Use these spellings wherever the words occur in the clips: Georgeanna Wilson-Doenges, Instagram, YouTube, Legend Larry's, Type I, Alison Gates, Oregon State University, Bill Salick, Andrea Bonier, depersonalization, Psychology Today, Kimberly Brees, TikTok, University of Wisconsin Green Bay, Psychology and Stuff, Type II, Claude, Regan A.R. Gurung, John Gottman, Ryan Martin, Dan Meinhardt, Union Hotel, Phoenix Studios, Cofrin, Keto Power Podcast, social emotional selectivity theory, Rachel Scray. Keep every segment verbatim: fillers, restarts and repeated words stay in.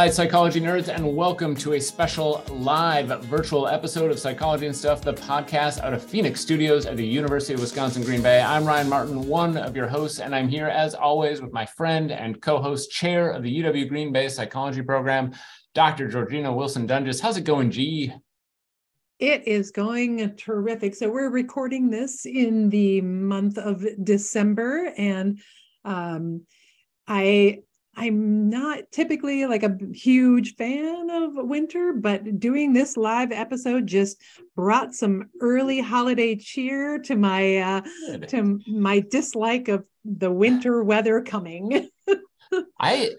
Hi, psychology nerds, and welcome to a special live virtual episode of Psychology and Stuff, the podcast out of Phoenix Studios at the University of Wisconsin Green Bay. I'm Ryan Martin, one of your hosts, and I'm here as always with my friend and co-host, chair of the U W Green Bay Psychology Program, Doctor Georgeanna Wilson-Doenges. How's it going, G? It is going terrific. So we're recording this in the month of December, and um, I... I'm not typically like a huge fan of winter, but doing this live episode just brought some early holiday cheer to my uh, to my dislike of the winter weather coming. I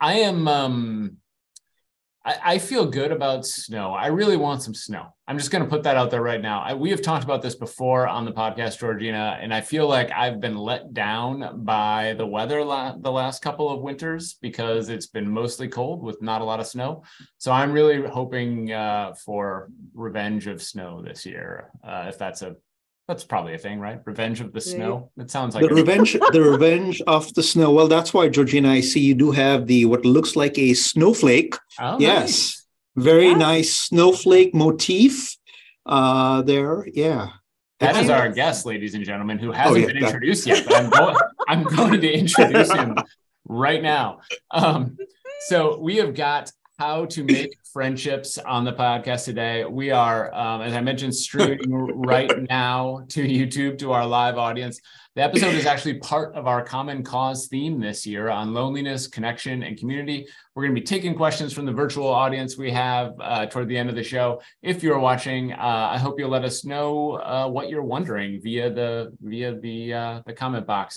I am um, I, I feel good about snow. I really want some snow. I'm just going to put that out there right now. I, we have talked about this before on the podcast, Georgeanna, and I feel like I've been let down by the weather la- the last couple of winters because it's been mostly cold with not a lot of snow. So I'm really hoping uh, for revenge of snow this year. Uh, if that's a, that's probably a thing, right? Revenge of the snow. It sounds like the revenge, the revenge of the snow. Well, that's why, Georgeanna, I see you do have the, what looks like a snowflake. Oh, yes. Nice. Very yeah. nice snowflake motif uh, there. Yeah. That is our guest, ladies and gentlemen, who hasn't oh, yeah, been that. introduced yet, but I'm going, I'm going to introduce him right now. Um, so we have got how to make friendships on the podcast today. We are, um, as I mentioned, streaming right now to YouTube, to our live audience. The episode is actually part of our common cause theme this year on loneliness, connection, and community. We're going to be taking questions from the virtual audience we have uh, toward the end of the show. If you're watching, uh, I hope you'll let us know uh, what you're wondering via the via the uh, the comment box.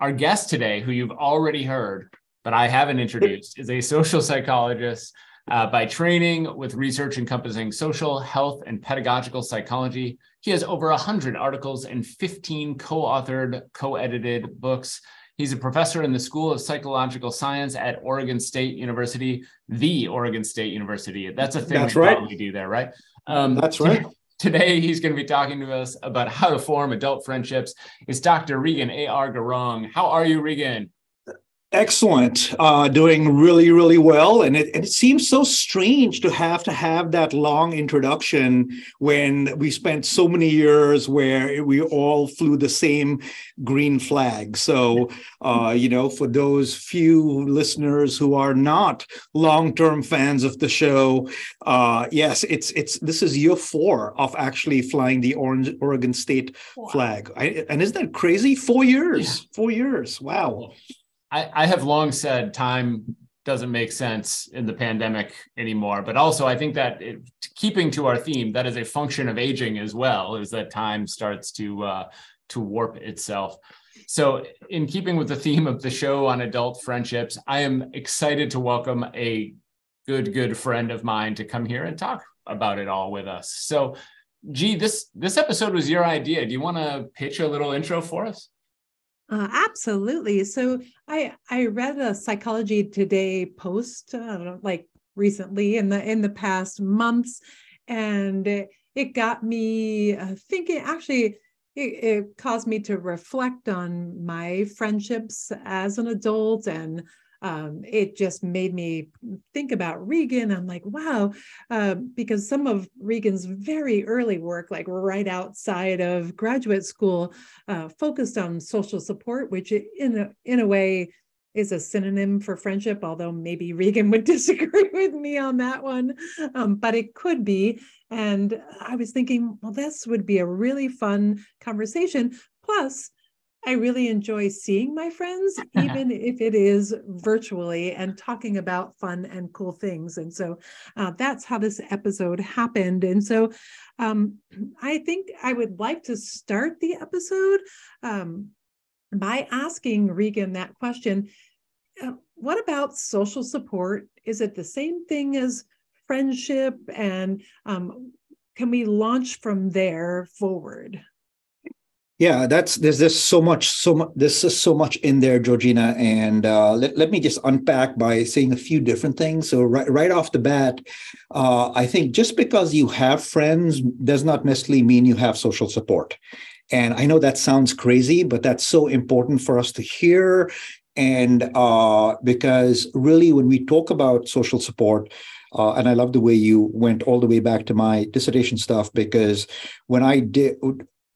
Our guest today, who you've already heard, but I haven't introduced, is a social psychologist uh, by training with research encompassing social, health, and pedagogical psychology. He has over one hundred articles and fifteen co-authored, co-edited books. He's a professor in the School of Psychological Science at Oregon State University, the Oregon State University. That's a thing That's we right. probably do there, right? Um, That's right. Today, he's going to be talking to us about how to form adult friendships. It's Doctor Regan A R. Gurung. How are you, Regan? Excellent. Uh, doing really, really well. And it, it seems so strange to have to have that long introduction when we spent so many years where we all flew the same green flag. So, uh, you know, for those few listeners who are not long-term fans of the show, uh, yes, it's it's this is year four of actually flying the orange Oregon State wow. flag. I, and isn't that crazy? Four years. Yeah. Four years. Wow. I, I have long said time doesn't make sense in the pandemic anymore, but also I think that it, keeping to our theme, that is a function of aging as well, is that time starts to uh, to warp itself. So in keeping with the theme of the show on adult friendships, I am excited to welcome a good, good friend of mine to come here and talk about it all with us. So, G, this, this episode was your idea. Do you want to pitch a little intro for us? Uh, absolutely. So I I read a Psychology Today post uh, like recently in the in the past months, and it, it got me uh, thinking. Actually, it, it caused me to reflect on my friendships as an adult, and um, it just made me think about Regan. I'm like, wow, uh, because some of Regan's very early work, like right outside of graduate school, uh, focused on social support, which in a, in a way is a synonym for friendship, although maybe Regan would disagree with me on that one, um, but it could be. And I was thinking, well, this would be a really fun conversation. Plus, I really enjoy seeing my friends, even if it is virtually, and talking about fun and cool things. And so uh, that's how this episode happened. And so um, I think I would like to start the episode um, by asking Regan that question. Uh, what about social support? Is it the same thing as friendship? And um, can we launch from there forward? Yeah, that's there's just so much, so much. There's just so much in there, Georgeanna, and uh, let let me just unpack by saying a few different things. So right right off the bat, uh, I think just because you have friends does not necessarily mean you have social support. And I know that sounds crazy, but that's so important for us to hear And uh, because really, when we talk about social support, uh, and I love the way you went all the way back to my dissertation stuff, because when I did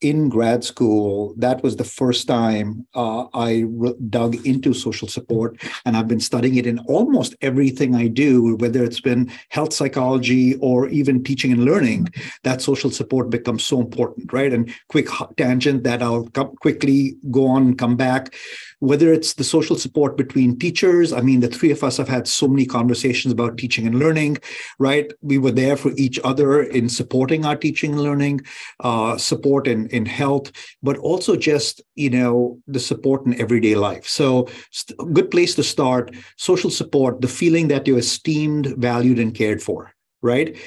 in grad school, that was the first time uh, I re- dug into social support. And I've been studying it in almost everything I do, whether it's been health psychology or even teaching and learning, that social support becomes so important, right? And quick tangent that I'll come quickly go on, come back. Whether it's the social support between teachers, I mean, the three of us have had so many conversations about teaching and learning, right? We were there for each other in supporting our teaching and learning, uh, support in, in health, but also just, you know, the support in everyday life. So st- good place to start, social support, the feeling that you're esteemed, valued, and cared for, right?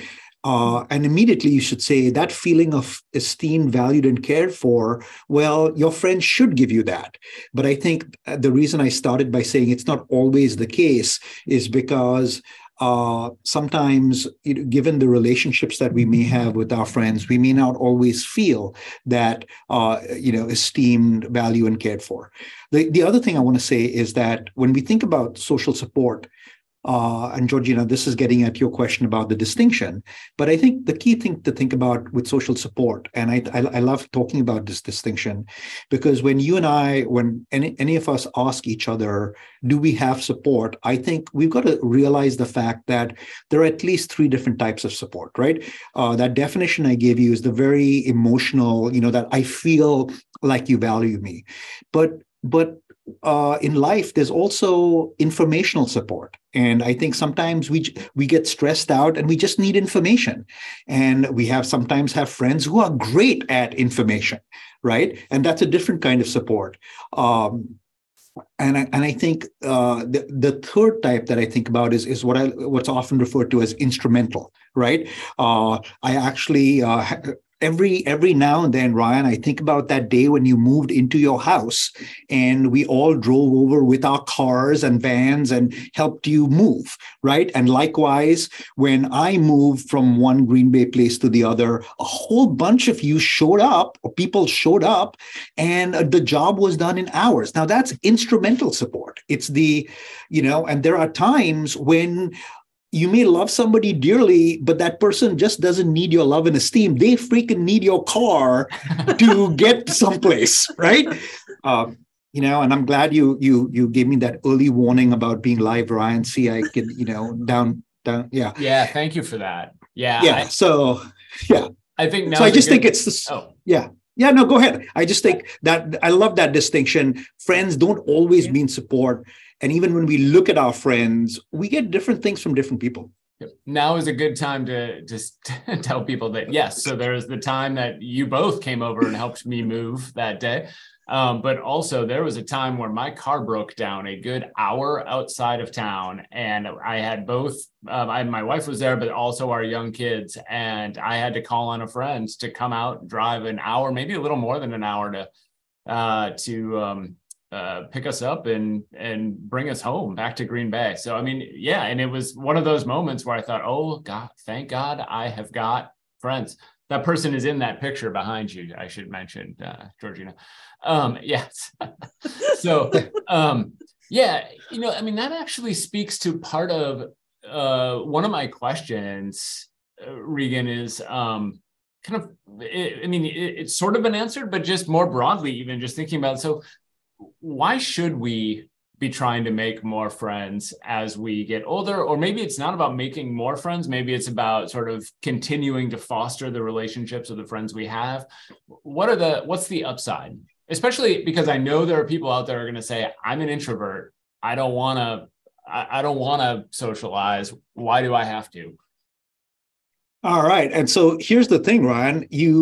Uh, and immediately you should say that feeling of esteemed, valued, and cared for, well, your friends should give you that. But I think the reason I started by saying it's not always the case is because uh, sometimes, you know, given the relationships that we may have with our friends, we may not always feel that, uh, you know, esteemed, valued, and cared for. The, the other thing I want to say is that when we think about social support, Uh, and Georgeanna, this is getting at your question about the distinction. But I think the key thing to think about with social support, and I, I, I love talking about this distinction, because when you and I, when any, any of us ask each other, do we have support? I think we've got to realize the fact that there are at least three different types of support, right? Uh, that definition I gave you is the very emotional, you know, that I feel like you value me. But, but, Uh, in life, there's also informational support. And I think sometimes we we get stressed out and we just need information. And we have sometimes have friends who are great at information, right? And that's a different kind of support. Um, and, I, and I think uh, the, the third type that I think about is, is what I what's often referred to as instrumental, right? Uh, I actually... Uh, Every every now and then, Ryan, I think about that day when you moved into your house and we all drove over with our cars and vans and helped you move, right? And likewise, when I moved from one Green Bay place to the other, a whole bunch of you showed up, or people showed up, and the job was done in hours. Now, that's instrumental support. It's the, you know, and there are times when you may love somebody dearly, but that person just doesn't need your love and esteem. They freaking need your car to get someplace, right? Um, you know, and I'm glad you you you gave me that early warning about being live, Ryan. See, I can, you know, down, down, yeah. Yeah, thank you for that. Yeah. Yeah, I, so, yeah. I think now. So I just think it's, this, oh. yeah. Yeah, no, go ahead. I just think that, I love that distinction. Friends don't always yeah. mean support. And even when we look at our friends, we get different things from different people. Now is a good time to just tell people that, yes, so there is the time that you both came over and helped me move that day. Um, but also there was a time where my car broke down a good hour outside of town. And I had both, um, I, my wife was there, but also our young kids. And I had to call on a friend to come out, drive an hour, maybe a little more than an hour to, uh, to, um, Uh, pick us up and and bring us home back to Green Bay. So, I mean, yeah. And it was one of those moments where I thought, oh, God, thank God I have got friends. That person is in that picture behind you, I should mention, uh, Georgeanna. Um, yes. so, um, yeah, you know, I mean, that actually speaks to part of uh, one of my questions, uh, Regan, is um, kind of, it, I mean, it, it's sort of been answered, but just more broadly, even just thinking about it. So, why should we be trying to make more friends as we get older? Or maybe it's not about making more friends. Maybe it's about sort of continuing to foster the relationships of the friends we have. What are the, what's the upside? Especially because I know there are people out there who are going to say, I'm an introvert. I don't want to, I don't want to socialize. Why do I have to? All right. And so here's the thing, Ryan, you,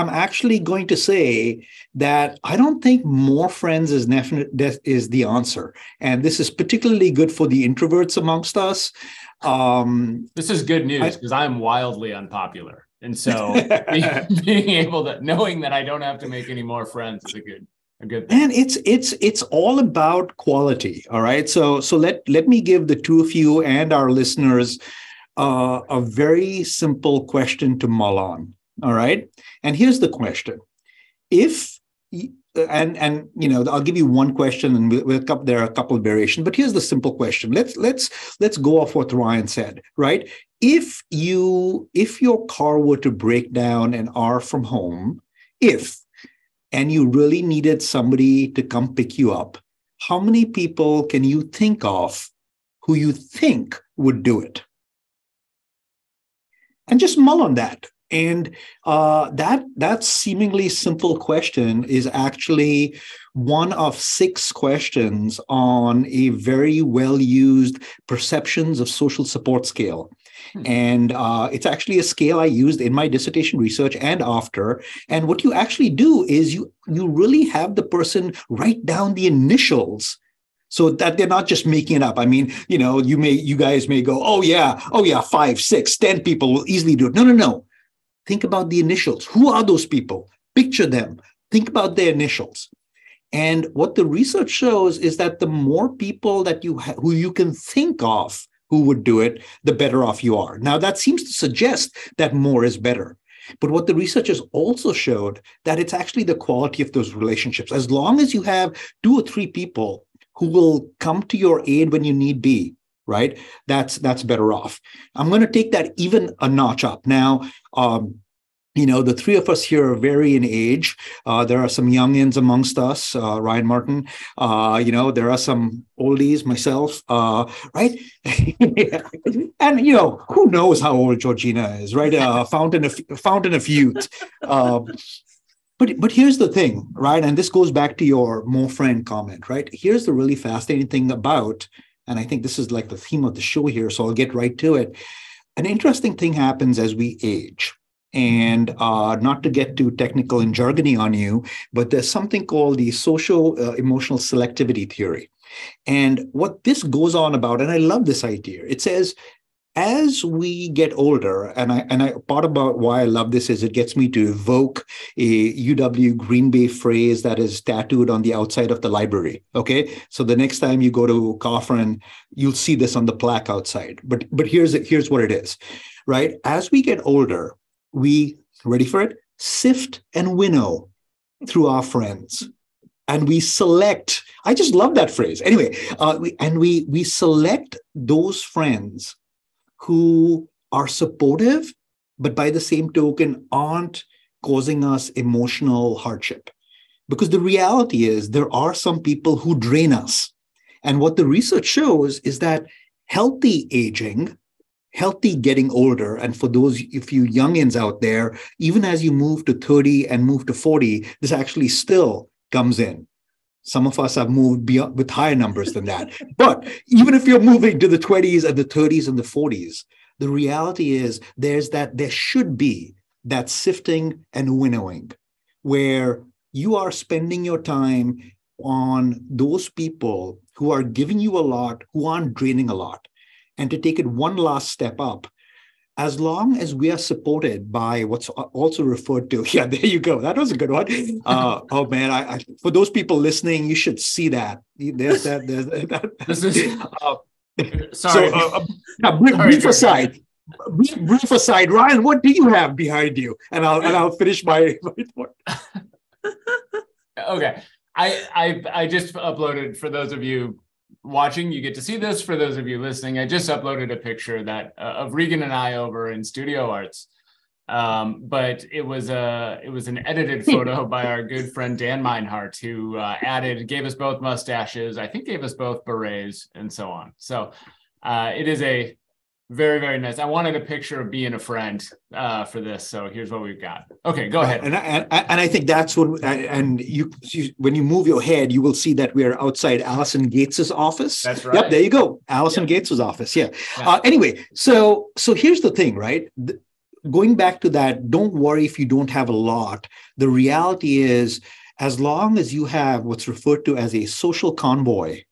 I'm actually going to say that I don't think more friends is definite, is the answer. And this is particularly good for the introverts amongst us. Um, this is good news because I'm wildly unpopular. And so being, being able to, knowing that I don't have to make any more friends is a good a good thing. And it's it's it's all about quality. All right. So so let let me give the two of you and our listeners uh, a very simple question to mull on. All right. And here's the question. If and and you know, I'll give you one question, and we'll, we'll couple, there are a couple of variations. But here's the simple question: let's let's let's go off what Ryan said, right? If you if your car were to break down an hour from home, if and you really needed somebody to come pick you up, how many people can you think of who you think would do it? And just mull on that. And uh, that that seemingly simple question is actually one of six questions on a very well-used perceptions of social support scale. Mm-hmm. And uh, it's actually a scale I used in my dissertation research and after. And what you actually do is you you really have the person write down the initials so that they're not just making it up. I mean, you know, you may you guys may go, oh, yeah, oh, yeah, five, six, ten people will easily do it. No, no, no. Think about the initials. Who are those people? Picture them. Think about their initials. And what the research shows is that the more people that you ha- who you can think of who would do it, the better off you are. Now, that seems to suggest that more is better. But what the researchers also showed, that it's actually the quality of those relationships. As long as you have two or three people who will come to your aid when you need be, right? That's that's better off. I'm going to take that even a notch up. Now, um, you know, the three of us here vary in age. Uh, there are some youngins amongst us, uh, Ryan Martin. Uh, you know, there are some oldies, myself, uh, right? And, you know, who knows how old Georgeanna is, right? Uh, fountain of fountain of youth. Uh, But but here's the thing, right? And this goes back to your more friend comment, right? Here's the really fascinating thing about, and I think this is like the theme of the show here, so I'll get right to it. An interesting thing happens as we age. And uh, not to get too technical and jargony on you, but there's something called the social uh, emotional selectivity theory. And what this goes on about, and I love this idea, it says, as we get older, and I and I part about why I love this is it gets me to evoke a U W Green Bay phrase that is tattooed on the outside of the library. Okay, so the next time you go to Cofrin, you'll see this on the plaque outside. But but here's here's what it is, right? As we get older, we, ready for it, sift and winnow through our friends, and we select. I just love that phrase. Anyway, uh, we, and we we select those friends who are supportive, but by the same token, aren't causing us emotional hardship. Because the reality is there are some people who drain us. And what the research shows is that healthy aging, healthy getting older, and for those of you youngins out there, even as you move to thirty and move to forty, this actually still comes in. Some of us have moved beyond, with higher numbers than that. But even if you're moving to the twenties and the thirties and the forties, the reality is there's that there should be that sifting and winnowing where you are spending your time on those people who are giving you a lot, who aren't draining a lot. And to take it one last step up, as long as we are supported by what's also referred to, yeah, there you go. That was a good one. Uh, oh man, I, I, for those people listening, you should see that. There's that. There's that. This is, uh, sorry. So, uh, now, brief, sorry. Brief aside. Brief, brief aside, Ryan. What do you have behind you? And I'll and I'll finish my report. Okay, I I I just uploaded for those of you watching, you get to see this. For those of you listening, I just uploaded a picture that uh, of Regan and I over in Studio Arts, um, but it was a it was an edited photo by our good friend Dan Meinhardt, who uh, added gave us both mustaches, I think gave us both berets, and so on. So uh, it is a very, very nice. I wanted a picture of being a friend uh, for this, so here's what we've got. Okay, go ahead. And I, and, and I think that's what. And you, when you move your head, you will see that we are outside Alison Gates's office. That's right. Yep, there you go, Alison yep. Gates's office. Yeah. yeah. Uh, anyway, so so here's the thing, right? The, going back to that, don't worry if you don't have a lot. The reality is, as long as you have what's referred to as a social convoy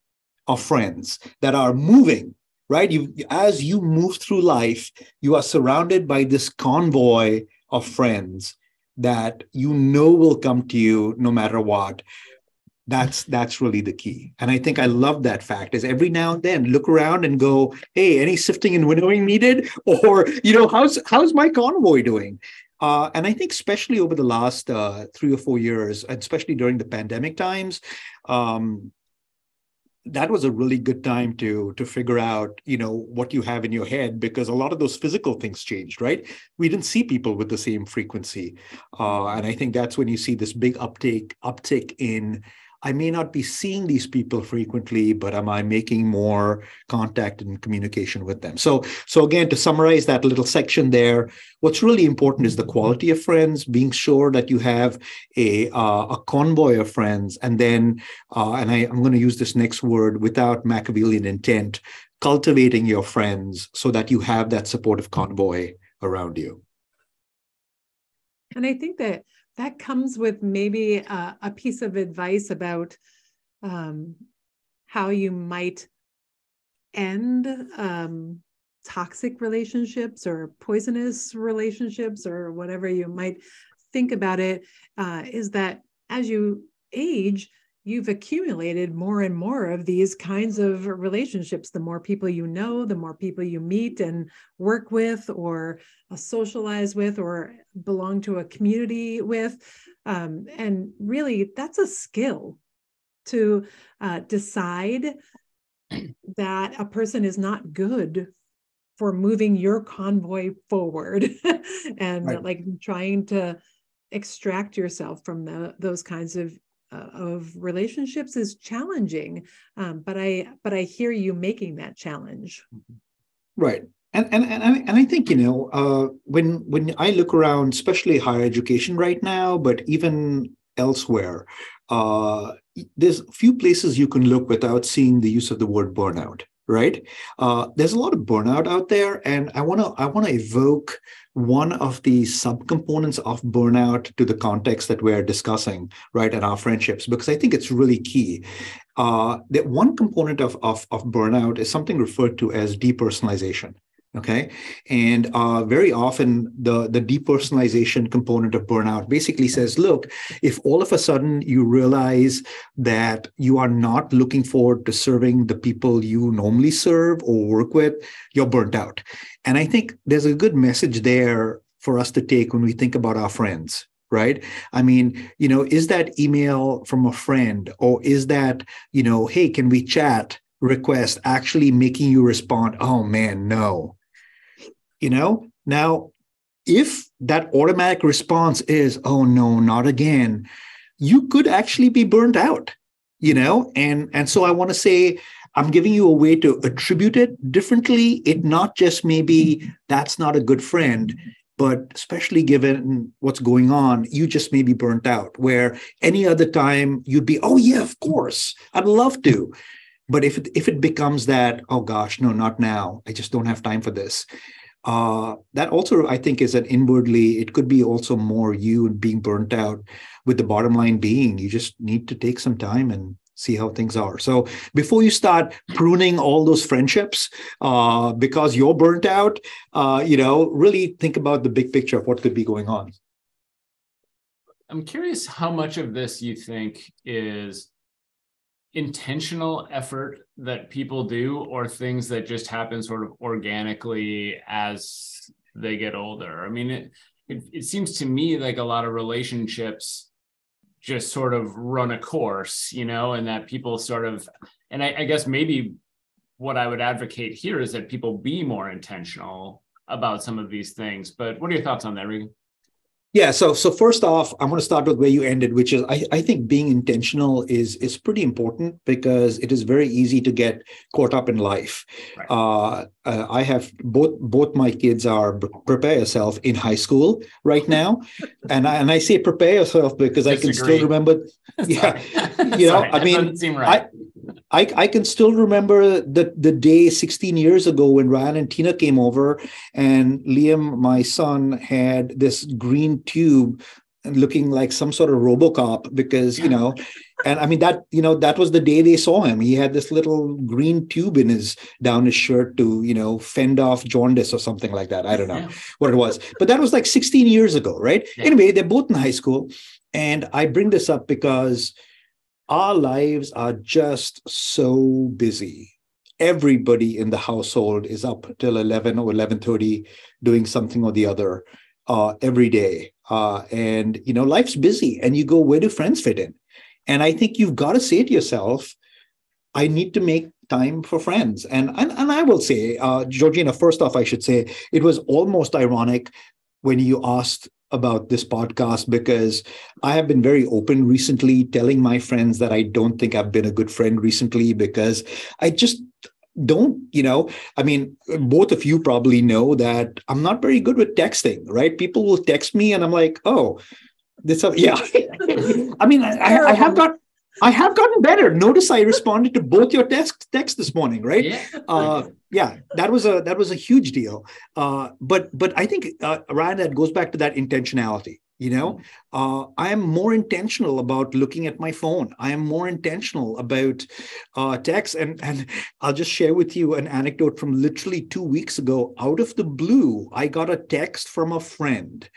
of friends that are moving. Right? You, as you move through life, you are surrounded by this convoy of friends that you know will come to you no matter what. That's that's really the key. And I think I love that fact is every now and then look around and go, hey, any sifting and winnowing needed? Or, you know, how's how's my convoy doing? Uh, and I think especially over the last uh, three or four years, and especially during the pandemic times, um, that was a really good time to, to figure out, you know, what you have in your head, because a lot of those physical things changed, right? We didn't see people with the same frequency. Uh, and I think that's when you see this big uptake, uptick in, I may not be seeing these people frequently, but am I making more contact and communication with them? So, so again, to summarize that little section there, what's really important is the quality of friends, being sure that you have a uh, a convoy of friends, and then, uh, and I, I'm going to use this next word without Machiavellian intent, cultivating your friends so that you have that supportive convoy around you. And I think that that comes with maybe a, a piece of advice about um, how you might end um, toxic relationships or poisonous relationships or whatever you might think about it, uh, is that as you age, you've accumulated more and more of these kinds of relationships. The more people you know, the more people you meet and work with or socialize with or belong to a community with. Um, and really, that's a skill to uh, decide that a person is not good for moving your convoy forward and right. like trying to extract yourself from the, those kinds of of relationships is challenging, um, but I but I hear you making that challenge. Right, and and and I, and I think you know uh, when when I look around, especially higher education right now, but even elsewhere, uh, there's few places you can look without seeing the use of the word burnout. Right, uh, there's a lot of burnout out there, and I want to I want to evoke one of the subcomponents of burnout to the context that we're discussing, right, and our friendships, because I think it's really key. Uh, that one component of, of of burnout is something referred to as depersonalization. Okay, and uh, very often the the depersonalization component of burnout basically says, look, if all of a sudden you realize that you are not looking forward to serving the people you normally serve or work with, you're burnt out. And I think there's a good message there for us to take when we think about our friends. Right. I mean, you know, is that email from a friend, or is that, you know, hey, can we chat request actually making you respond, oh man, no. You know, now, if that automatic response is, oh no, not again, you could actually be burnt out, you know? And, and so I want to say, I'm giving you a way to attribute it differently. It not just maybe that's not a good friend, but especially given what's going on, you just may be burnt out, where any other time you'd be, oh yeah, of course, I'd love to. But if it, if it becomes that, oh gosh, no, not now, I just don't have time for this. Uh, that also, I think, is an inwardly, it could be also more you being burnt out, with the bottom line being you just need to take some time and see how things are. So before you start pruning all those friendships uh, because you're burnt out, uh, you know, really think about the big picture of what could be going on. I'm curious how much of this you think is intentional effort that people do, or things that just happen sort of organically as they get older. I mean, it, it, it seems to me like a lot of relationships just sort of run a course, you know, and that people sort of, and I, I guess maybe what I would advocate here is that people be more intentional about some of these things. But what are your thoughts on that, Regan? Yeah, so so first off, I want to start with where you ended, which is I, I think being intentional is is pretty important, because it is very easy to get caught up in life. Right. Uh, uh, I have both both my kids are prepare yourself in high school right now, and I, and I say prepare yourself because Disagree. I can still remember. Yeah, you know, Sorry, I mean, doesn't seem right. I, I I can still remember the the day sixteen years ago when Ryan and Tina came over, and Liam, my son, had this green tube looking like some sort of RoboCop, because, you know, and I mean that, you know, that was the day they saw him. He had this little green tube in his, down his shirt to, you know, fend off jaundice or something like that. I don't know yeah. what it was, but that was like sixteen years ago. Right. Yeah. Anyway, they're both in high school. And I bring this up because our lives are just so busy. Everybody in the household is up till eleven or eleven thirty doing something or the other. uh, every day. Uh, and, you know, life's busy and you go, where do friends fit in? And I think you've got to say to yourself, I need to make time for friends. And and, and I will say, uh, Georgeanna, first off, I should say, it was almost ironic when you asked about this podcast, because I have been very open recently telling my friends that I don't think I've been a good friend recently, because I just don't, you know, I mean, both of you probably know that I'm not very good with texting, right? People will text me and I'm like, oh, this, yeah. I mean, I, I have got, I have gotten better. Notice I responded to both your text texts this morning, right? Yeah. Uh, yeah, that was a that was a huge deal. Uh, but but I think, uh, Ryan, that goes back to that intentionality. You know, uh, I am more intentional about looking at my phone. I am more intentional about uh, texts. And, and I'll just share with you an anecdote from literally two weeks ago. Out of the blue, I got a text from a friend.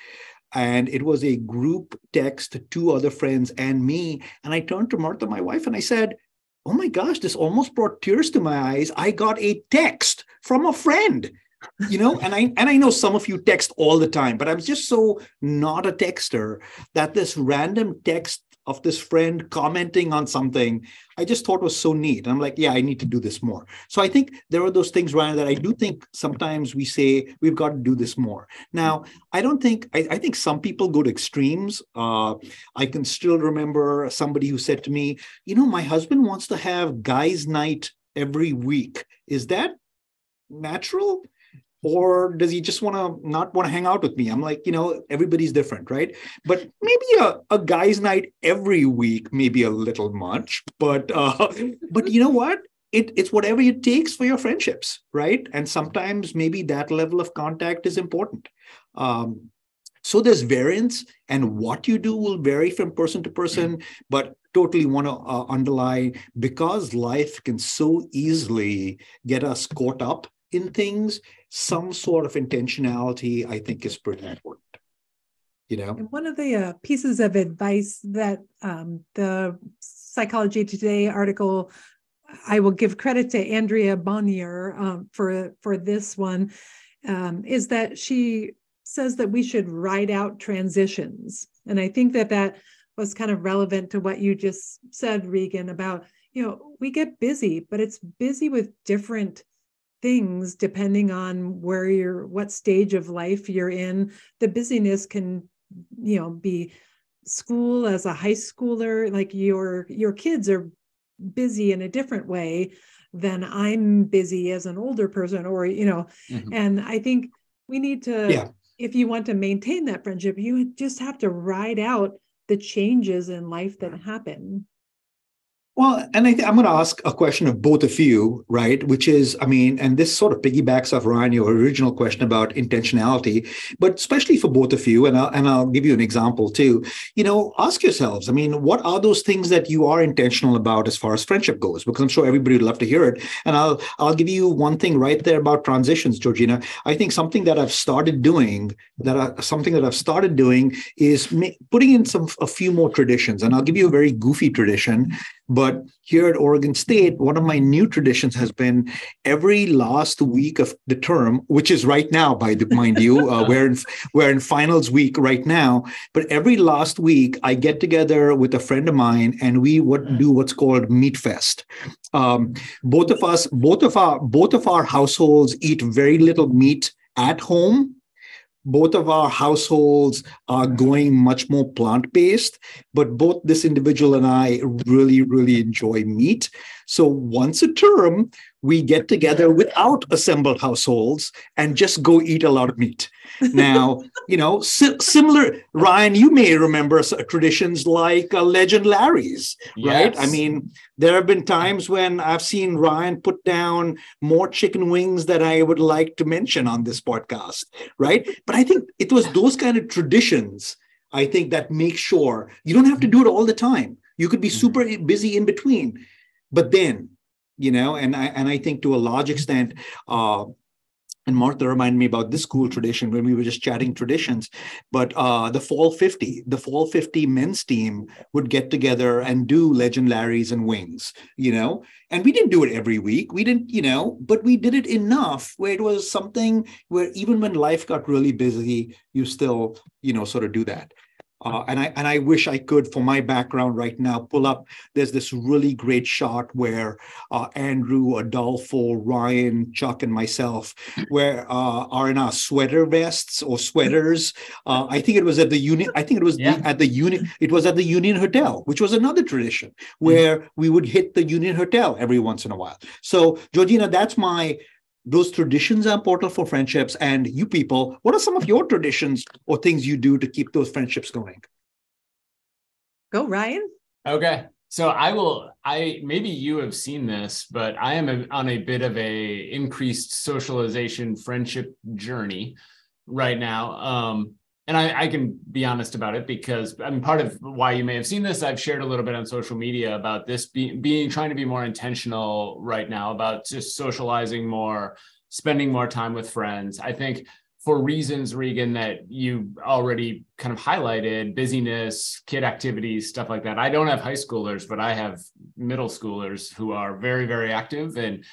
And it was a group text to two other friends and me. And I turned to Martha, my wife, and I said, oh my gosh, this almost brought tears to my eyes. I got a text from a friend, you know, and I and I know some of you text all the time, but I'm just so not a texter that this random text of this friend commenting on something, I just thought was so neat. And I'm like, yeah, I need to do this more. So I think there are those things, Ryan, that I do think sometimes we say, we've got to do this more. Now, I don't think, I, I think some people go to extremes. Uh, I can still remember somebody who said to me, you know, my husband wants to have guys' night every week. Is that natural? Or does he just want to not want to hang out with me? I'm like, you know, everybody's different, right? But maybe a, a guy's night every week, maybe a little much, but, uh, but you know what? It, it's whatever it takes for your friendships, right? And sometimes maybe that level of contact is important. Um, so there's variance, and what you do will vary from person to person, but totally want to uh, underline, because life can so easily get us caught up in things, some sort of intentionality, I think, is pretty important. You know, and one of the uh, pieces of advice that um, the Psychology Today article, I will give credit to Andrea Bonier um, for for this one, um, is that she says that we should ride out transitions, and I think that that was kind of relevant to what you just said, Regan, about, you know, we get busy, but it's busy with different things depending on where you're, what stage of life you're in. The busyness can, you know, be school as a high schooler, like your, your kids are busy in a different way than I'm busy as an older person, or, you know, mm-hmm. and I think we need to, yeah. if you want to maintain that friendship, you just have to ride out the changes in life that happen. Well, and I th- I'm going to ask a question of both of you, right? Which is, I mean, and this sort of piggybacks off, Ryan, your original question about intentionality, but especially for both of you, and I'll, and I'll give you an example too. You know, ask yourselves, I mean, what are those things that you are intentional about as far as friendship goes? Because I'm sure everybody would love to hear it. And I'll I'll give you one thing right there about transitions, Georgeanna. I think something that I've started doing, that I, something that I've started doing is ma- putting in some a few more traditions. And I'll give you a very goofy tradition. But here at Oregon State, one of my new traditions has been every last week of the term, which is right now, by the mind you, uh, we're in we're in finals week right now. But every last week, I get together with a friend of mine, and we would do what's called Meat Fest. Um, both of us, both of our both of our households eat very little meat at home. Both of our households are going much more plant-based, but both this individual and I really, really enjoy meat. So once a term, we get together without assembled households and just go eat a lot of meat. Now, you know, si- similar, Ryan, you may remember traditions like uh, Legend Larry's, right? Yes. I mean, there have been times when I've seen Ryan put down more chicken wings than I would like to mention on this podcast, right? But I think it was those kind of traditions, I think, that make sure you don't have to do it all the time. You could be super busy in between, but then, you know, and I and I think to a large extent, uh, and Martha reminded me about this cool tradition when we were just chatting traditions, but uh, the Fall fifty, the Fall fifty men's team would get together and do Legend Larry's and wings, you know, and we didn't do it every week. We didn't, you know, but we did it enough where it was something where even when life got really busy, you still, you know, sort of do that. Uh, and I and I wish I could, for my background right now, pull up. There's this really great shot where uh, Andrew, Adolfo, Ryan, Chuck, and myself where uh, are in our sweater vests or sweaters. Uh, I think it was at the Union. I think it was yeah. the, at the Union. It was at the Union Hotel, which was another tradition where mm-hmm. we would hit the Union Hotel every once in a while. So, Georgeanna, that's my. Those traditions are important for friendships. And you people, what are some of your traditions or things you do to keep those friendships going? Go, Ryan. Okay. So I will, I maybe you have seen this, but I am a, on a bit of a increased socialization friendship journey right now. Um, and I, I can be honest about it because I mean, part of why you may have seen this, I've shared a little bit on social media about this be, being, trying to be more intentional right now about just socializing more, spending more time with friends. I think for reasons, Regan, that you already kind of highlighted, busyness, kid activities, stuff like that. I don't have high schoolers, but I have middle schoolers who are very, very active. And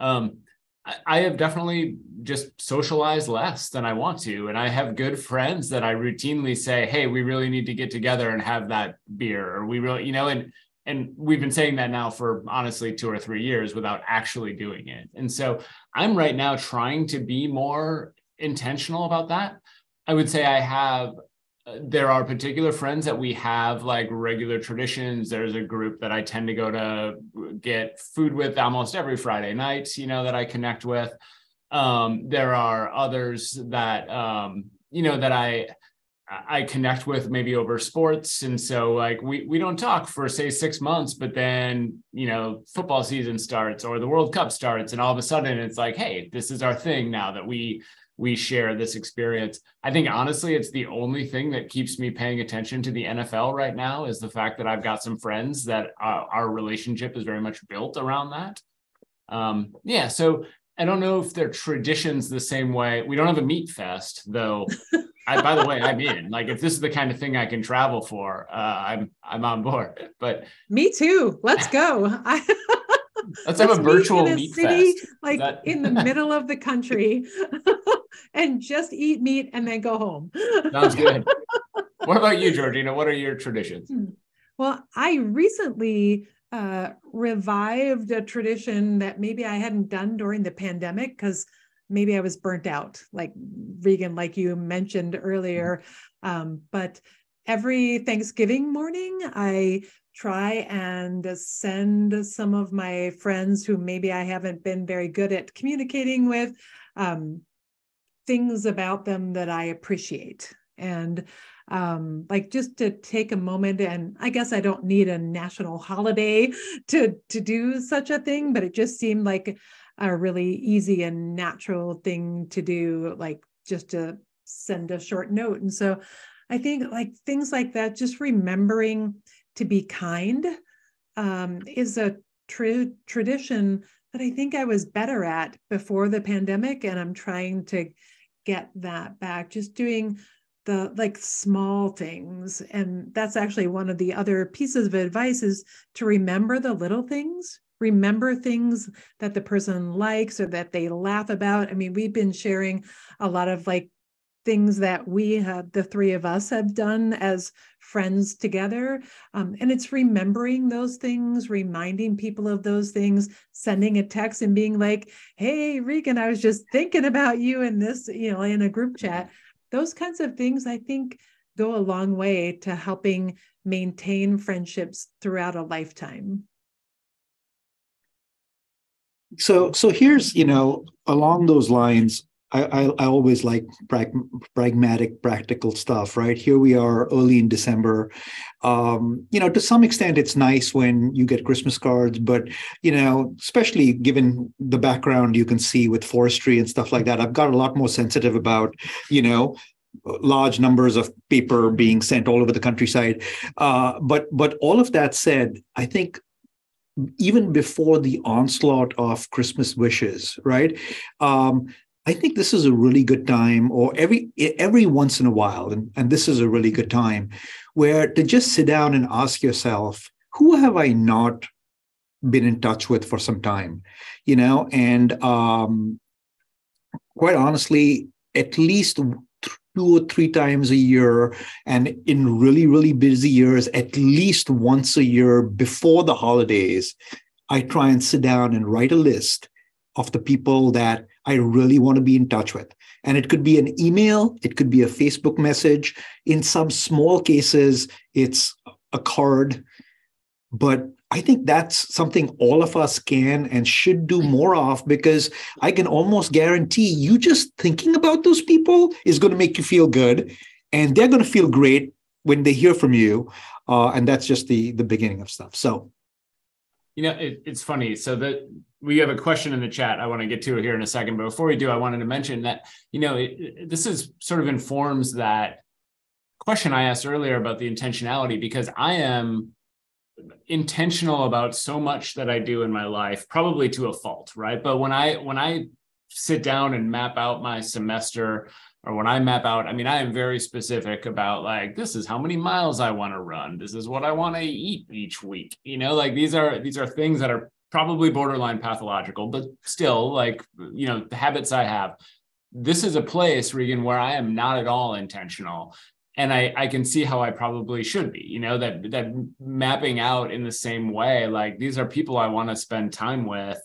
um, I have definitely just socialized less than I want to. And I have good friends that I routinely say, hey, we really need to get together and have that beer. Or we really, you know, and, and we've been saying that now for honestly two or three years without actually doing it. And so I'm right now trying to be more intentional about that. I would say I have, there are particular friends that we have like regular traditions. There's a group that I tend to go to get food with almost every Friday night, you know, that I connect with. Um, there are others that, um, you know, that I, I connect with maybe over sports. And so like, we, we don't talk for say six months, but then, you know, football season starts or the World Cup starts. And all of a sudden it's like, hey, this is our thing now that we, we share this experience. I think honestly, it's the only thing that keeps me paying attention to the N F L right now is the fact that I've got some friends that uh, our relationship is very much built around that. Um, yeah. So I don't know if they're traditions the same way. We don't have a meat fest though. I, by the way, I'm in. Like if this is the kind of thing I can travel for, uh, I'm, I'm on board, but me too. Let's go. I- Let's, Let's have a virtual meet, in a meat city, fest. Like that... in the middle of the country and just eat meat and then go home. Sounds good. What about you, Georgeanna? What are your traditions? Well, I recently uh, revived a tradition that maybe I hadn't done during the pandemic because maybe I was burnt out, like Regan, like you mentioned earlier. Um, but every Thanksgiving morning, I try and send some of my friends who maybe I haven't been very good at communicating with um, things about them that I appreciate. And um, like just to take a moment, and I guess I don't need a national holiday to, to do such a thing, but it just seemed like a really easy and natural thing to do, like just to send a short note. And so I think like things like that, just remembering to be kind um, is a tra- tradition that I think I was better at before the pandemic. And I'm trying to get that back, just doing the like small things. And that's actually one of the other pieces of advice is to remember the little things, remember things that the person likes or that they laugh about. I mean, we've been sharing a lot of like things that we have, the three of us have done as friends together. Um, and it's remembering those things, reminding people of those things, sending a text and being like, hey, Regan, I was just thinking about you in this, you know, in a group chat. Those kinds of things, I think, go a long way to helping maintain friendships throughout a lifetime. So, so here's, you know, along those lines, I, I, I always like prag- pragmatic, practical stuff, right? Here we are early in December. Um, you know, to some extent, it's nice when you get Christmas cards, but, you know, especially given the background you can see with forestry and stuff like that, I've got a lot more sensitive about, you know, large numbers of paper being sent all over the countryside. Uh, but but all of that said, I think even before the onslaught of Christmas wishes, right? Um, I think this is a really good time, or every every once in a while, and, and this is a really good time, where to just sit down and ask yourself, who have I not been in touch with for some time? You know, and um, quite honestly, at least two or three times a year, and in really, really busy years, at least once a year before the holidays, I try and sit down and write a list of the people that I really want to be in touch with. And it could be an email, it could be a Facebook message. In some small cases, it's a card. But I think that's something all of us can and should do more of, because I can almost guarantee you just thinking about those people is going to make you feel good, and they're going to feel great when they hear from you. Uh, and that's just the, the beginning of stuff. So, you know, it, it's funny. So that we have a question in the chat I want to get to here in a second, but before we do, I wanted to mention that, you know, it, it, this is sort of informs that question I asked earlier about the intentionality, because I am intentional about so much that I do in my life, probably to a fault, right? But when I when I sit down and map out my semester, or when I map out, I mean, I am very specific about, like, this is how many miles I want to run. This is what I want to eat each week. You know, like these are these are things that are probably borderline pathological, but still, like, you know, the habits I have. This is a place, Regan, where I am not at all intentional. And I, I can see how I probably should be, you know, that that mapping out in the same way, like, these are people I want to spend time with.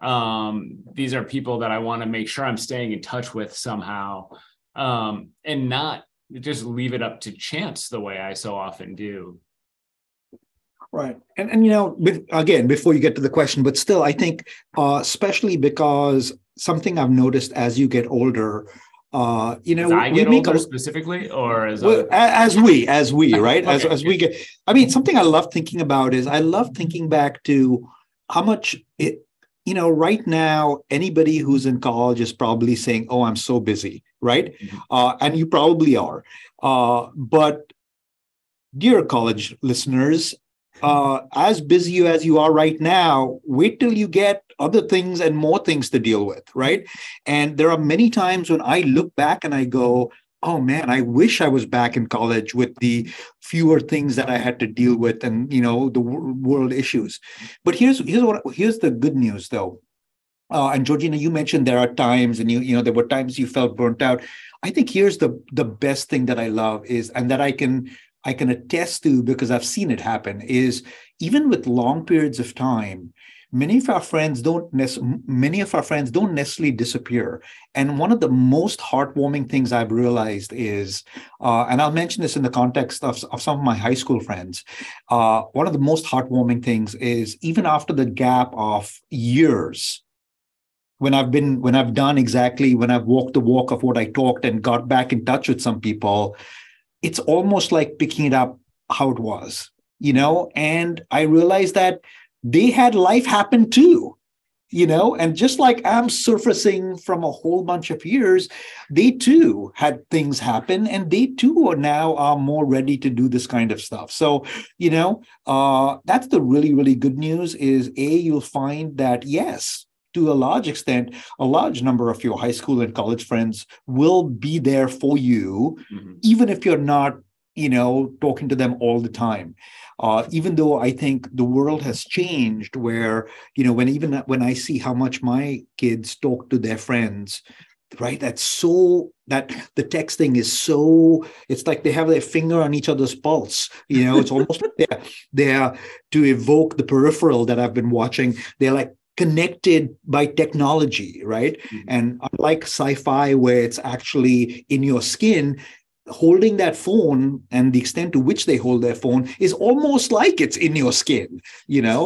Um, these are people that I want to make sure I'm staying in touch with somehow, um, and not just leave it up to chance the way I so often do. Right. And, and you know, with, again, before you get to the question, but still, I think, uh, especially because something I've noticed as you get older, Uh, you know, as I get older a, specifically, or as well, as we, as we, right, okay. as as we get. I mean, something I love thinking about is I love thinking back to how much it. You know, right now, anybody who's in college is probably saying, "Oh, I'm so busy," right? Mm-hmm. Uh, and you probably are. Uh, but, dear college listeners, uh, as busy as you are right now, wait till you get other things and more things to deal with, right? And there are many times when I look back and I go, oh man, I wish I was back in college with the fewer things that I had to deal with and, you know, the world issues. But here's here's what here's the good news, though. Uh, and Georgeanna, you mentioned there are times, and you you know there were times you felt burnt out. I think here's the the best thing that I love is, and that I can I can attest to because I've seen it happen, is even with long periods of time, Many of our friends don't nec- many of our friends don't necessarily disappear. And one of the most heartwarming things I've realized is, uh, and I'll mention this in the context of, of some of my high school friends, uh, one of the most heartwarming things is even after the gap of years, when I've been, when I've done exactly, when I've walked the walk of what I talked and got back in touch with some people, it's almost like picking it up how it was, you know? And I realized that they had life happen too, you know, and just like I'm surfacing from a whole bunch of years, they too had things happen, and they too are now are more ready to do this kind of stuff. So, you know, uh, that's the really, really good news is, A, you'll find that, yes, to a large extent, a large number of your high school and college friends will be there for you, mm-hmm. even if you're not, you know, talking to them all the time. Uh, even though I think the world has changed where, you know, when even when I see how much my kids talk to their friends, right, that's so, that the texting is so, it's like they have their finger on each other's pulse, you know, it's almost like they're, they're to evoke the peripheral that I've been watching. They're like connected by technology, right? Mm-hmm. And unlike sci-fi where it's actually in your skin, holding that phone and the extent to which they hold their phone is almost like it's in your skin, you know,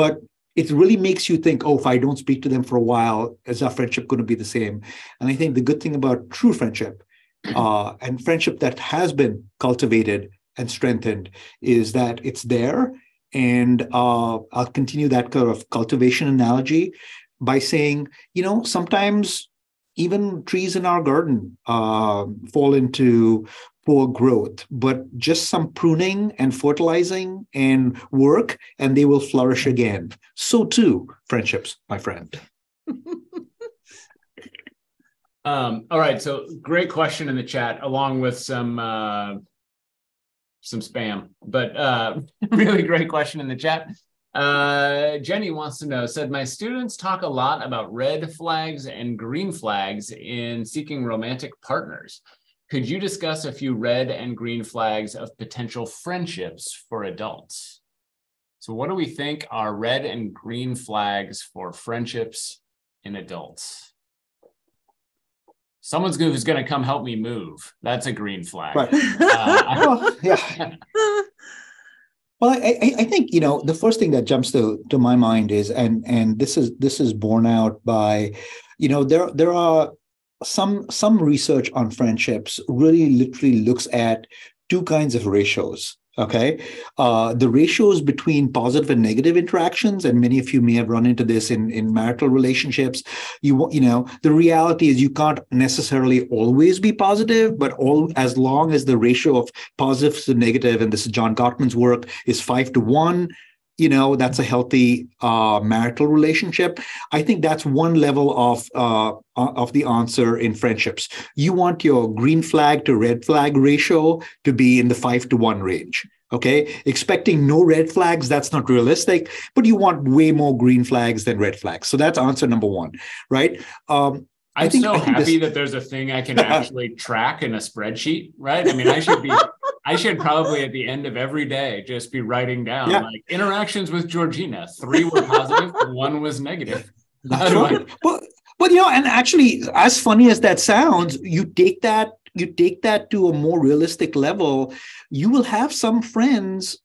but it really makes you think, oh, if I don't speak to them for a while, is our friendship going to be the same? And I think the good thing about true friendship uh, and friendship that has been cultivated and strengthened is that it's there. And uh, I'll continue that kind of cultivation analogy by saying, you know, sometimes even trees in our garden uh, fall into poor growth, but just some pruning and fertilizing and work, and they will flourish again. So too, friendships, my friend. Um, all right. So great question in the chat, along with some uh, some spam, but uh, really great question in the chat. Uh, Jenny wants to know, said, my students talk a lot about red flags and green flags in seeking romantic partners. Could you discuss a few red and green flags of potential friendships for adults? So what do we think are red and green flags for friendships in adults? Someone's who's going to come help me move. That's a green flag. Right. Uh, yeah. Well, I, I think, you know, the first thing that jumps to, to my mind is, and and this is this is borne out by, you know, there there are some some research on friendships really literally looks at two kinds of ratios. Okay, uh, the ratios between positive and negative interactions, and many of you may have run into this in, in marital relationships. You you know, the reality is you can't necessarily always be positive, but all as long as the ratio of positives to negative, and this is John Gottman's work, is five to one. You know, that's a healthy uh, marital relationship. I think that's one level of uh, of the answer in friendships. You want your green flag to red flag ratio to be in the five to one range. Okay, expecting no red flags, that's not realistic, but you want way more green flags than red flags. So that's answer number one, right? Um, I'm I think, so I think happy this... that there's a thing I can actually track in a spreadsheet, right? I mean, I should be... I should probably at the end of every day just be writing down yeah. like interactions with Georgeanna. Three were positive, one was negative. That's right. But but you know, and actually, as funny as that sounds, you take that you take that to a more realistic level. You will have some friends,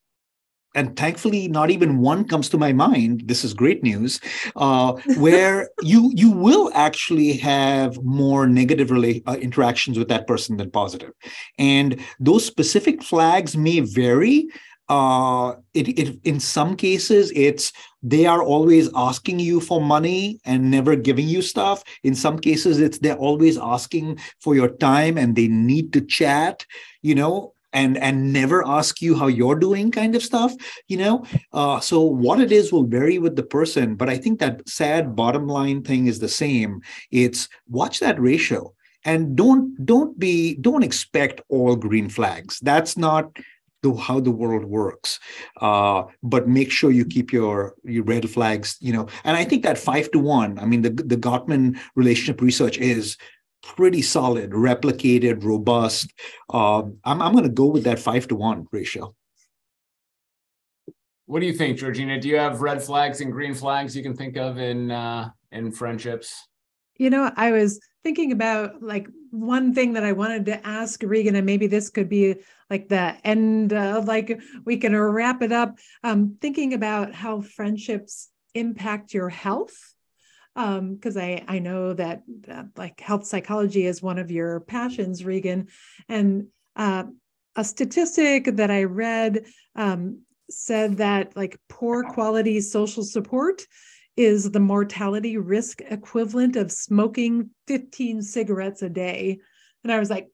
and thankfully, not even one comes to my mind. This is great news. Uh, where you you will actually have more negative rela- uh, interactions with that person than positive, and those specific flags may vary. Uh, it, it in some cases it's they are always asking you for money and never giving you stuff. In some cases, it's they're always asking for your time and they need to chat. You know. And and never ask you how you're doing kind of stuff, you know? Uh, so what it is will vary with the person. But I think that sad bottom line thing is the same. It's watch that ratio and don't don't be don't expect all green flags. That's not the, how the world works. Uh, but make sure you keep your, your red flags, you know? And I think that five to one, I mean, the, the Gottman relationship research is pretty solid, replicated, robust. Uh, I'm, I'm going to go with that five to one ratio. What do you think, Georgeanna? Do you have red flags and green flags you can think of in uh, in friendships? You know, I was thinking about like one thing that I wanted to ask Regan, and maybe this could be like the end of like we can wrap it up. Um, thinking about how friendships impact your health. Um, because I, I know that uh, like health psychology is one of your passions, Regan. And uh, a statistic that I read um, said that like poor quality social support is the mortality risk equivalent of smoking fifteen cigarettes a day. And I was like,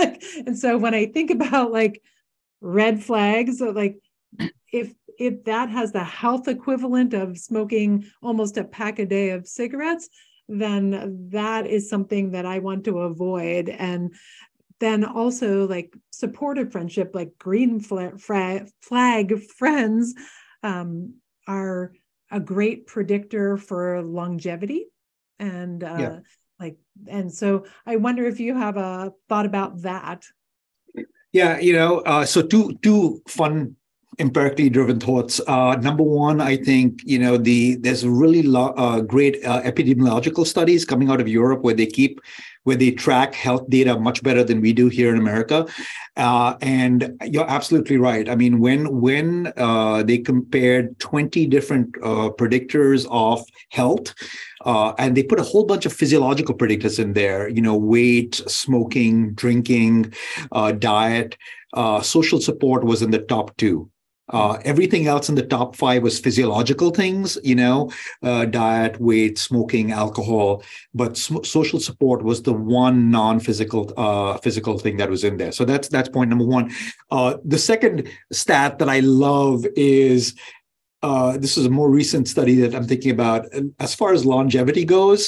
like, and so when I think about like red flags, like if If that has the health equivalent of smoking almost a pack a day of cigarettes, then that is something that I want to avoid. And then also like supportive friendship, like green flag, flag friends um, are a great predictor for longevity. And uh, yeah. like, and so I wonder if you have a thought about that. Yeah, you know, uh, so two two fun empirically driven thoughts. Uh, number one, I think, you know, the there's really lo- uh, great uh, epidemiological studies coming out of Europe where they keep, where they track health data much better than we do here in America. Uh, and you're absolutely right. I mean, when when uh, they compared twenty different uh, predictors of health, uh, and they put a whole bunch of physiological predictors in there, you know, weight, smoking, drinking, uh, diet, uh, social support was in the top two. Uh, everything else in the top five was physiological things, you know, uh, diet, weight, smoking, alcohol. But sm- social support was the one non-physical uh, physical thing that was in there. So that's that's point number one. Uh, the second stat that I love is uh, this is a more recent study that I'm thinking about. As far as longevity goes,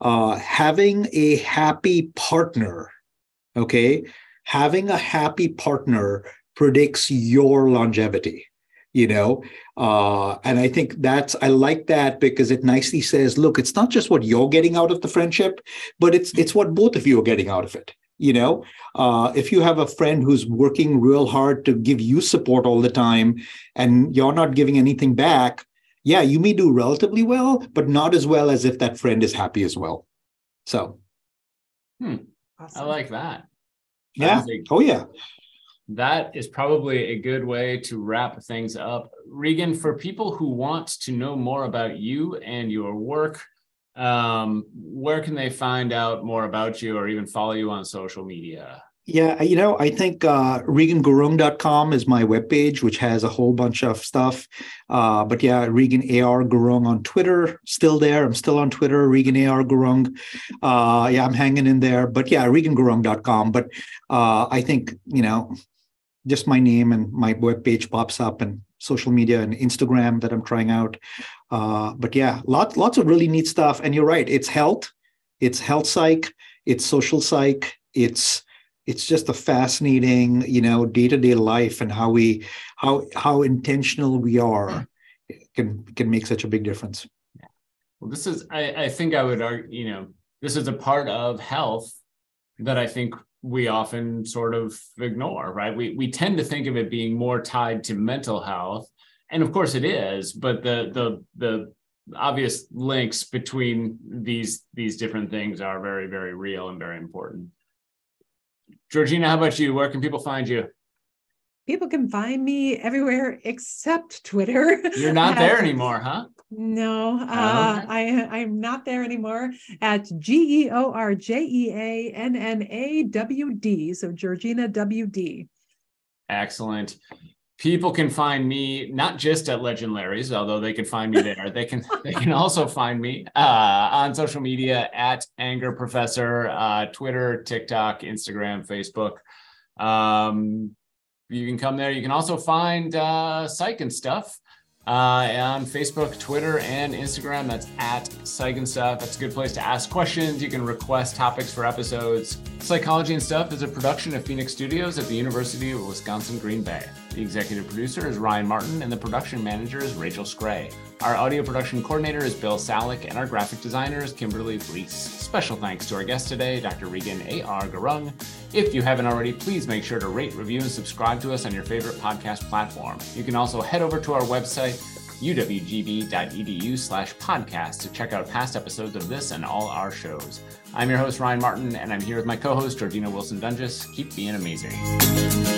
uh, having a happy partner, okay, having a happy partner predicts your longevity, you know, uh, and I think that's, I like that because it nicely says, look, it's not just what you're getting out of the friendship, but it's it's what both of you are getting out of it. You know, uh, if you have a friend who's working real hard to give you support all the time and you're not giving anything back, yeah, you may do relatively well, but not as well as if that friend is happy as well. So. Hmm. Awesome. I like that. Yeah. That a, oh, yeah. That is probably a good way to wrap things up. Regan, for people who want to know more about you and your work, um where can they find out more about you or even follow you on social media? Yeah, you know, I think uh regangurung dot com is my webpage, which has a whole bunch of stuff. Uh but yeah, Regan A R. Gurung on Twitter, still there. I'm still on Twitter, Regan A R. Gurung. Uh yeah, I'm hanging in there. But yeah, regangurung dot com. But uh I think, you know, just my name and my webpage pops up, and social media and Instagram that I'm trying out. Uh, but yeah, lots, lots of really neat stuff. And you're right. It's health, it's health psych, it's social psych. It's, it's just a fascinating, you know, day-to-day life and how we, how, how intentional we are can, can make such a big difference. Yeah. Well, this is, I, I think I would argue, you know, this is a part of health that I think we often sort of ignore, right? We we tend to think of it being more tied to mental health. And of course it is, but the the the obvious links between these these different things are very, very real and very important. Georgeanna, how about you? Where can people find you? People can find me everywhere except Twitter. You're not at, there anymore, huh? No, uh, uh, I, I'm not there anymore at G E O R J E A N N A W D. So Georgeanna W D. Excellent. People can find me not just at Legend Larry's, although they can find me there. They can they can also find me uh, on social media at Anger Professor, uh, Twitter, TikTok, Instagram, Facebook. Um, You can come there. You can also find uh, Psych and Stuff uh, on Facebook, Twitter, and Instagram. That's at Psych and Stuff. That's a good place to ask questions. You can request topics for episodes. Psychology and Stuff is a production of Phoenix Studios at the University of Wisconsin Green Bay. The executive producer is Ryan Martin, and the production manager is Rachel Scray. Our audio production coordinator is Bill Salick, and our graphic designer is Kimberly Brees. Special thanks to our guest today, Doctor Regan A R. Gurung. If you haven't already, please make sure to rate, review, and subscribe to us on your favorite podcast platform. You can also head over to our website, u w g b dot e d u slash podcast, to check out past episodes of this and all our shows. I'm your host, Ryan Martin, and I'm here with my co-host, Georgeanna Wilson-Doenges. Keep being amazing.